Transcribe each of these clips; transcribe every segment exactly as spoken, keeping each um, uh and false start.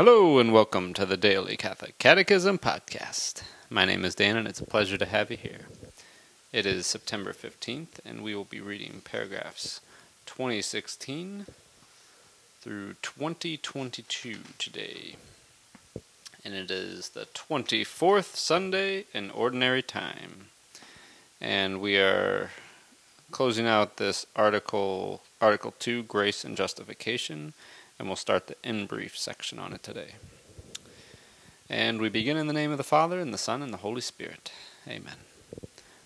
Hello and welcome to the Daily Catholic Catechism Podcast. My name is Dan and it's a pleasure to have you here. It is September fifteenth and we will be reading paragraphs twenty sixteen through twenty twenty-two today. And it is the twenty-fourth Sunday in Ordinary Time. And we are closing out this article, Article two, Grace and Justification. And we'll start the in brief section on it today. And we begin in the name of the Father, and the Son, and the Holy Spirit. Amen.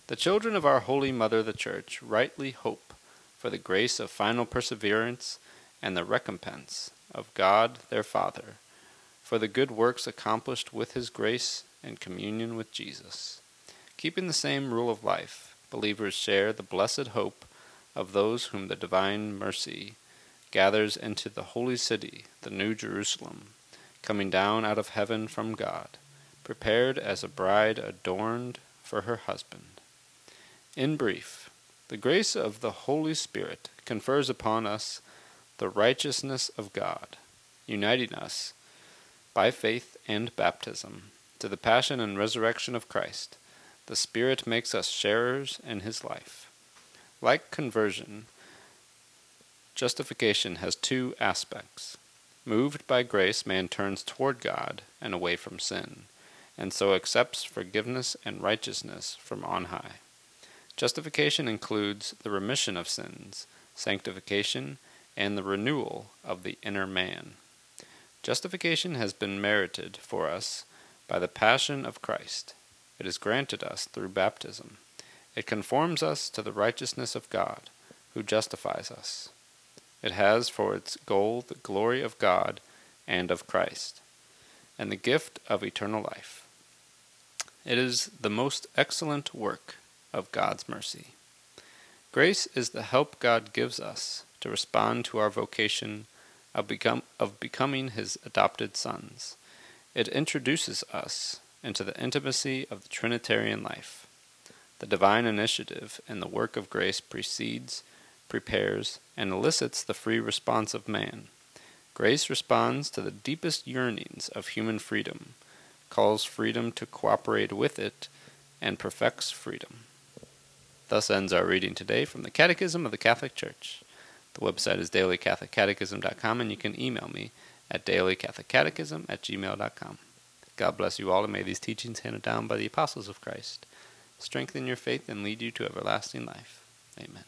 The children of our Holy Mother, the Church, rightly hope for the grace of final perseverance and the recompense of God their Father, for the good works accomplished with His grace and communion with Jesus. Keeping the same rule of life, believers share the blessed hope of those whom the divine mercy gathers into the holy city, the New Jerusalem, coming down out of heaven from God, prepared as a bride adorned for her husband. In brief, the grace of the Holy Spirit confers upon us the righteousness of God, uniting us by faith and baptism to the passion and resurrection of Christ. The Spirit makes us sharers in His life. Like conversion, justification has two aspects. Moved by grace, man turns toward God and away from sin, and so accepts forgiveness and righteousness from on high. Justification includes the remission of sins, sanctification, and the renewal of the inner man. Justification has been merited for us by the passion of Christ. It is granted us through baptism. It conforms us to the righteousness of God, who justifies us. It has for its goal the glory of God and of Christ, and the gift of eternal life. It is the most excellent work of God's mercy. Grace is the help God gives us to respond to our vocation of, become, of becoming His adopted sons. It introduces us into the intimacy of the Trinitarian life. The divine initiative in the work of grace precedes, prepares, and elicits the free response of man. Grace responds to the deepest yearnings of human freedom, calls freedom to cooperate with it, and perfects freedom. Thus ends our reading today from the Catechism of the Catholic Church. The website is daily catholic catechism dot com, and you can email me at daily catholic catechism at gmail dot com. God bless you all, and may these teachings handed down by the Apostles of Christ strengthen your faith and lead you to everlasting life. Amen.